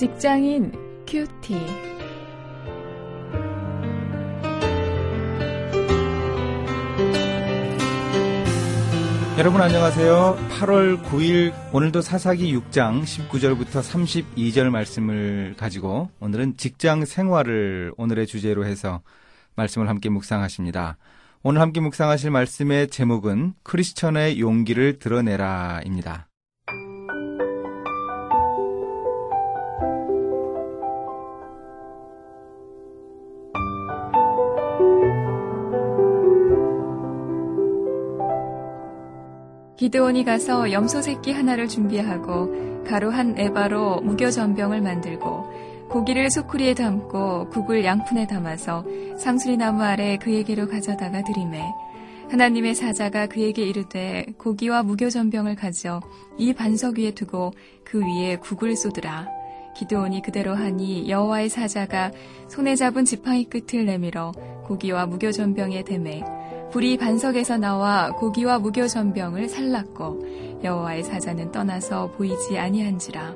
직장인 큐티. 여러분 안녕하세요. 8월 9일 오늘도 사사기 6장 19절부터 32절 말씀을 가지고 오늘은 직장 생활을 오늘의 주제로 해서 말씀을 함께 묵상하십니다. 오늘 함께 묵상하실 말씀의 제목은 크리스천의 용기를 드러내라입니다. 기드온이 가서 염소 새끼 하나를 준비하고 가루 한 에바로 무교전병을 만들고 고기를 소쿠리에 담고 국을 양푼에 담아서 상수리 나무 아래 그에게로 가져다가 드리매 하나님의 사자가 그에게 이르되 고기와 무교전병을 가져 이 반석 위에 두고 그 위에 국을 쏟으라. 기드온이 그대로 하니 여호와의 사자가 손에 잡은 지팡이 끝을 내밀어 고기와 무교전병에 대매 불이 반석에서 나와 고기와 무교전병을 살랐고 여호와의 사자는 떠나서 보이지 아니한지라.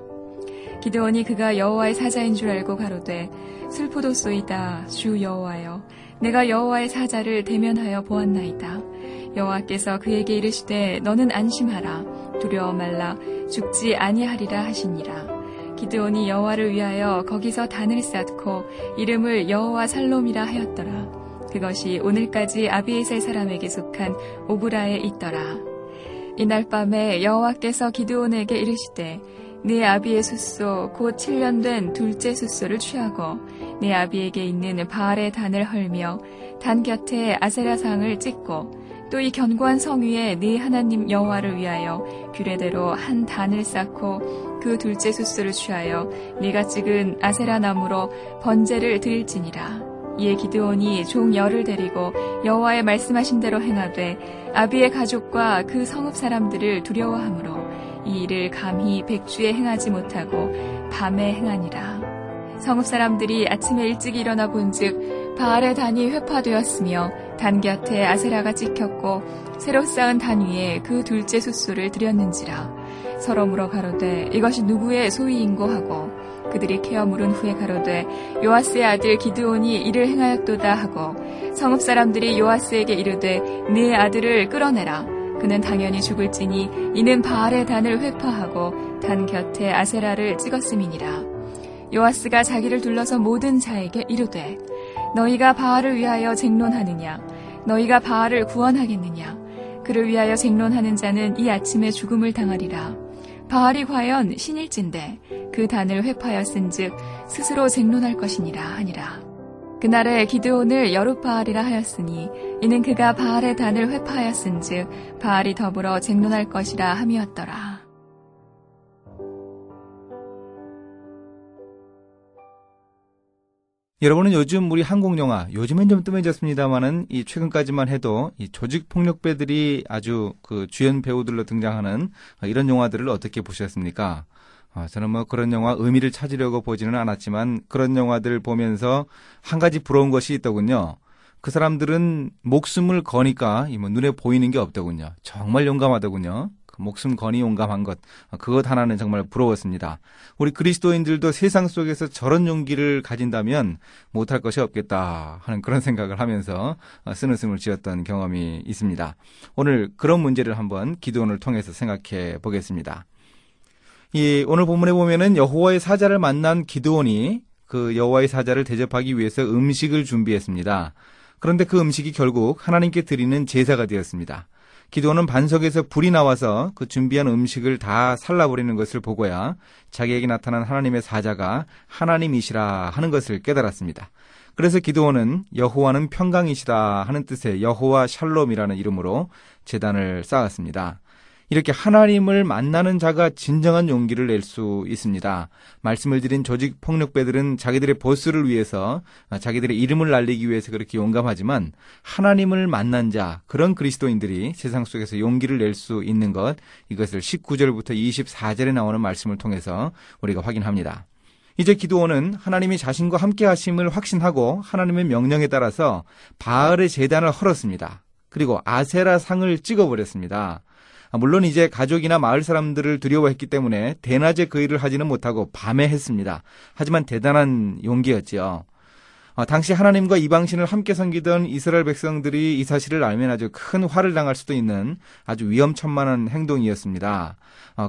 기드온이 그가 여호와의 사자인 줄 알고 가로되 슬프도소이다 주 여호와여, 내가 여호와의 사자를 대면하여 보았나이다. 여호와께서 그에게 이르시되 너는 안심하라, 두려워 말라, 죽지 아니하리라 하시니라. 기드온이 여호와를 위하여 거기서 단을 쌓고 이름을 여호와 살롬이라 하였더라. 그것이 오늘까지 아비에셀 사람에게 속한 오브라에 있더라. 이날 밤에 여호와께서 기드온에게 이르시되 네 아비의 숫소 곧 7년 된 둘째 숫소를 취하고 네 아비에게 있는 바알의 단을 헐며 단 곁에 아세라 상을 찍고 또 이 견고한 성 위에 네 하나님 여호와를 위하여 규례대로 한 단을 쌓고 그 둘째 숫소를 취하여 네가 찍은 아세라 나무로 번제를 드릴지니라. 이에 기드온이 종 열을 데리고 여호와의 말씀하신 대로 행하되 아비의 가족과 그 성읍 사람들을 두려워하므로 이 일을 감히 백주에 행하지 못하고 밤에 행하니라. 성읍 사람들이 아침에 일찍 일어나 본즉 바알의 단이 회파되었으며 단 곁에 아세라가 찍혔고 새로 쌓은 단 위에 그 둘째 숫소를 드렸는지라. 서로 물어 가로되 이것이 누구의 소유인고 하고 그들이 케어 물은 후에 가로되 요아스의 아들 기드온이 이를 행하였도다 하고 성읍 사람들이 요아스에게 이르되 네 아들을 끌어내라. 그는 당연히 죽을지니 이는 바알의 단을 회파하고 단 곁에 아세라를 찍었음이니라. 요아스가 자기를 둘러서 모든 자에게 이르되 너희가 바알을 위하여 쟁론하느냐? 너희가 바알을 구원하겠느냐? 그를 위하여 쟁론하는 자는 이 아침에 죽음을 당하리라. 바알이 과연 신일진데 그 단을 회파하였은즉 스스로 쟁론할 것이니라 하니라. 그날에 기드온을 여룻바알이라 하였으니 이는 그가 바알의 단을 회파하였은즉 바알이 더불어 쟁론할 것이라 함이었더라. 여러분은 요즘 우리 한국 영화, 요즘엔 좀 뜸해졌습니다만은 이 최근까지만 해도 이 조직 폭력배들이 아주 그 주연 배우들로 등장하는 이런 영화들을 어떻게 보셨습니까? 저는 뭐 그런 영화 의미를 찾으려고 보지는 않았지만 그런 영화들을 보면서 한 가지 부러운 것이 있더군요. 그 사람들은 목숨을 거니까 뭐 눈에 보이는 게 없더군요. 정말 용감하더군요. 목숨 건이 용감한 것, 그것 하나는 정말 부러웠습니다. 우리 그리스도인들도 세상 속에서 저런 용기를 가진다면 못할 것이 없겠다 하는 그런 생각을 하면서 쓴웃음을 지었던 경험이 있습니다. 오늘 그런 문제를 한번 기도원을 통해서 생각해 보겠습니다. 오늘 본문에 보면은 여호와의 사자를 만난 기드온이 그 여호와의 사자를 대접하기 위해서 음식을 준비했습니다. 그런데 그 음식이 결국 하나님께 드리는 제사가 되었습니다. 기드온은 반석에서 불이 나와서 그 준비한 음식을 다 살라버리는 것을 보고야 자기에게 나타난 하나님의 사자가 하나님이시라 하는 것을 깨달았습니다. 그래서 기드온은 여호와는 평강이시다 하는 뜻의 여호와 샬롬이라는 이름으로 제단을 쌓았습니다. 이렇게 하나님을 만나는 자가 진정한 용기를 낼 수 있습니다. 말씀을 드린 조직 폭력배들은 자기들의 보스를 위해서, 자기들의 이름을 날리기 위해서 그렇게 용감하지만 하나님을 만난 자, 그런 그리스도인들이 세상 속에서 용기를 낼 수 있는 것, 이것을 19절부터 24절에 나오는 말씀을 통해서 우리가 확인합니다. 이제 기드온은 하나님이 자신과 함께 하심을 확신하고 하나님의 명령에 따라서 바알의 제단을 헐었습니다. 그리고 아세라 상을 찍어버렸습니다. 물론 이제 가족이나 마을 사람들을 두려워했기 때문에 대낮에 그 일을 하지는 못하고 밤에 했습니다. 하지만 대단한 용기였지요. 당시 하나님과 이방신을 함께 섬기던 이스라엘 백성들이 이 사실을 알면 아주 큰 화를 당할 수도 있는 아주 위험천만한 행동이었습니다.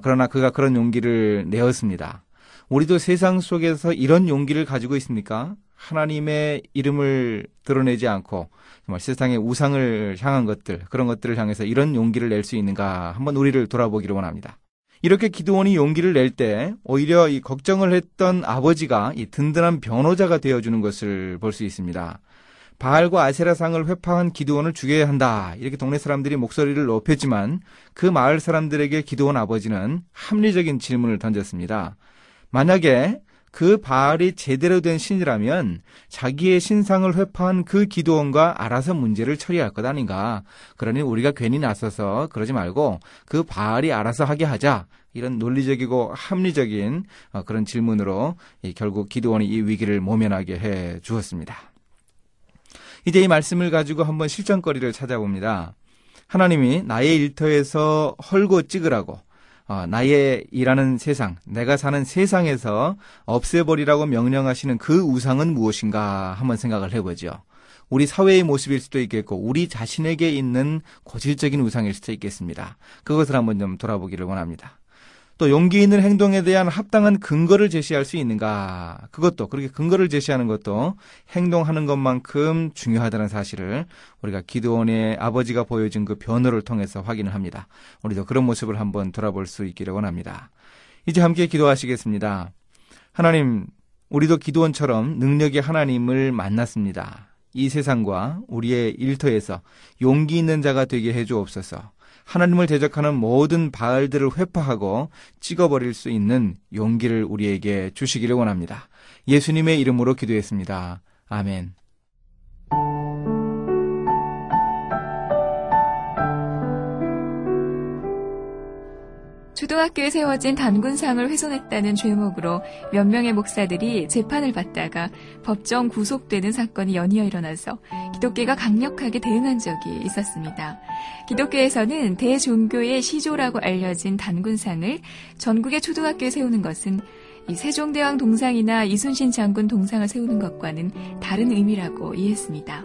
그러나 그가 그런 용기를 내었습니다. 우리도 세상 속에서 이런 용기를 가지고 있습니까? 하나님의 이름을 드러내지 않고 정말 세상의 우상을 향한 것들, 그런 것들을 향해서 이런 용기를 낼 수 있는가 한번 우리를 돌아보기를 원합니다. 이렇게 기드온이 용기를 낼 때 오히려 이 걱정을 했던 아버지가 이 든든한 변호자가 되어주는 것을 볼 수 있습니다. 바알과 아세라 상을 회파한 기드온을 죽여야 한다, 이렇게 동네 사람들이 목소리를 높였지만 그 마을 사람들에게 기드온 아버지는 합리적인 질문을 던졌습니다. 만약에 그 바알이 제대로 된 신이라면 자기의 신상을 회파한 그 기드온과 알아서 문제를 처리할 것 아닌가. 그러니 우리가 괜히 나서서 그러지 말고 그 바알이 알아서 하게 하자. 이런 논리적이고 합리적인 그런 질문으로 결국 기드온이 이 위기를 모면하게 해 주었습니다. 이제 이 말씀을 가지고 한번 실전거리를 찾아봅니다. 하나님이 나의 일터에서 헐고 찌그라고, 나의 일하는 세상, 내가 사는 세상에서 없애버리라고 명령하시는 그 우상은 무엇인가 한번 생각을 해보죠. 우리 사회의 모습일 수도 있겠고 우리 자신에게 있는 고질적인 우상일 수도 있겠습니다. 그것을 한번 좀 돌아보기를 원합니다. 또 용기 있는 행동에 대한 합당한 근거를 제시할 수 있는가, 그것도 그렇게 근거를 제시하는 것도 행동하는 것만큼 중요하다는 사실을 우리가 기드온의 아버지가 보여준 그 변호를 통해서 확인을 합니다. 우리도 그런 모습을 한번 돌아볼 수 있기를 원합니다. 이제 함께 기도하시겠습니다. 하나님, 우리도 기드온처럼 능력의 하나님을 만났습니다. 이 세상과 우리의 일터에서 용기 있는 자가 되게 해주옵소서. 하나님을 대적하는 모든 바알들을 회파하고 찍어버릴 수 있는 용기를 우리에게 주시기를 원합니다. 예수님의 이름으로 기도했습니다. 아멘. 초등학교에 세워진 단군상을 훼손했다는 죄목으로 몇 명의 목사들이 재판을 받다가 법정 구속되는 사건이 연이어 일어나서 기독교가 강력하게 대응한 적이 있었습니다. 기독교에서는 대종교의 시조라고 알려진 단군상을 전국의 초등학교에 세우는 것은 이 세종대왕 동상이나 이순신 장군 동상을 세우는 것과는 다른 의미라고 이해했습니다.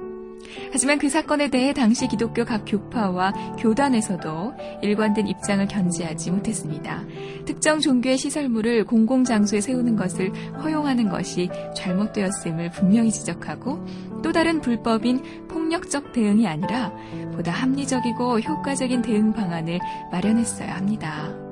하지만 그 사건에 대해 당시 기독교 각 교파와 교단에서도 일관된 입장을 견지하지 못했습니다. 특정 종교의 시설물을 공공장소에 세우는 것을 허용하는 것이 잘못되었음을 분명히 지적하고, 또 다른 불법인 폭력적 대응이 아니라 보다 합리적이고 효과적인 대응 방안을 마련했어야 합니다.